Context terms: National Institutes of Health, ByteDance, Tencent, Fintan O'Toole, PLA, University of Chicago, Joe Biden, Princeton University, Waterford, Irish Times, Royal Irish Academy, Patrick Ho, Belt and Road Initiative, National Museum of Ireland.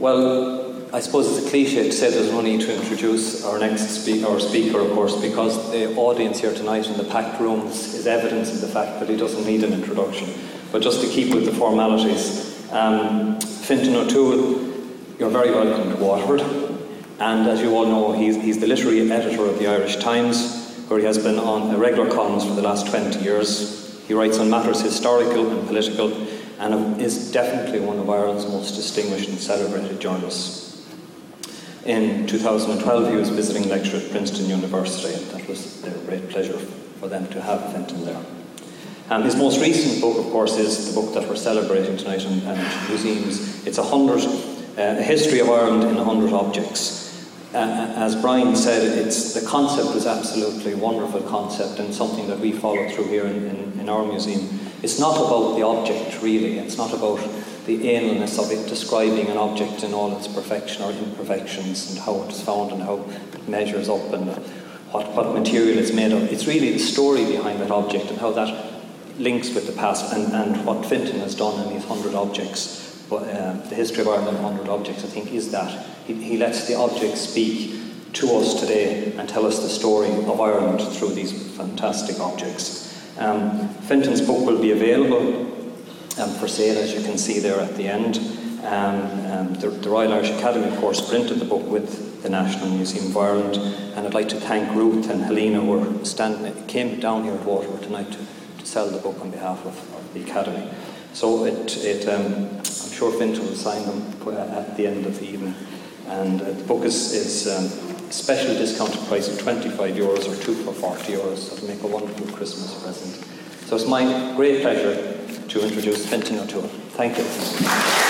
Well, I suppose it's a cliche to say there's no need to introduce our next speaker, of course, because the audience here tonight in the packed rooms is evidence of the fact that he doesn't need an introduction. But just to keep with the formalities, Fintan O'Toole, you're very welcome to Waterford. And as you all know, he's the literary editor of the Irish Times, where he has been on regular columns for the last 20 years. He writes on matters historical and political, and is definitely one of Ireland's most distinguished and celebrated journalists. In 2012, he was visiting lecturer at Princeton University, and that was a great pleasure for them to have Fintan there. His most recent book, of course, is the book that we're celebrating tonight and museums. It's a history of Ireland in 100 objects. As Brian said, the concept was absolutely a wonderful concept and something that we follow through here in our museum. It's not about the object, really. It's not about the analness of it, describing an object in all its perfection or imperfections and how it's found and how it measures up and what material it's made of. It's really the story behind that object and how that links with the past and what Fintan has done in these 100 objects. But the history of Ireland in 100 objects, I think, is that. He lets the objects speak to us today and tell us the story of Ireland through these fantastic objects. Fintan's book will be available for sale, as you can see there at the end. The Royal Irish Academy, of course, printed the book with the National Museum of Ireland. And I'd like to thank Ruth and Helena, who came down here at Waterford tonight to sell the book on behalf of the Academy. So I'm sure Fintan will sign them at the end of the evening. And the book is special discounted price of €25 or 2 for €40, so it'll make a wonderful Christmas present. So it's my great pleasure to introduce Fintan O'Toole. Thank you.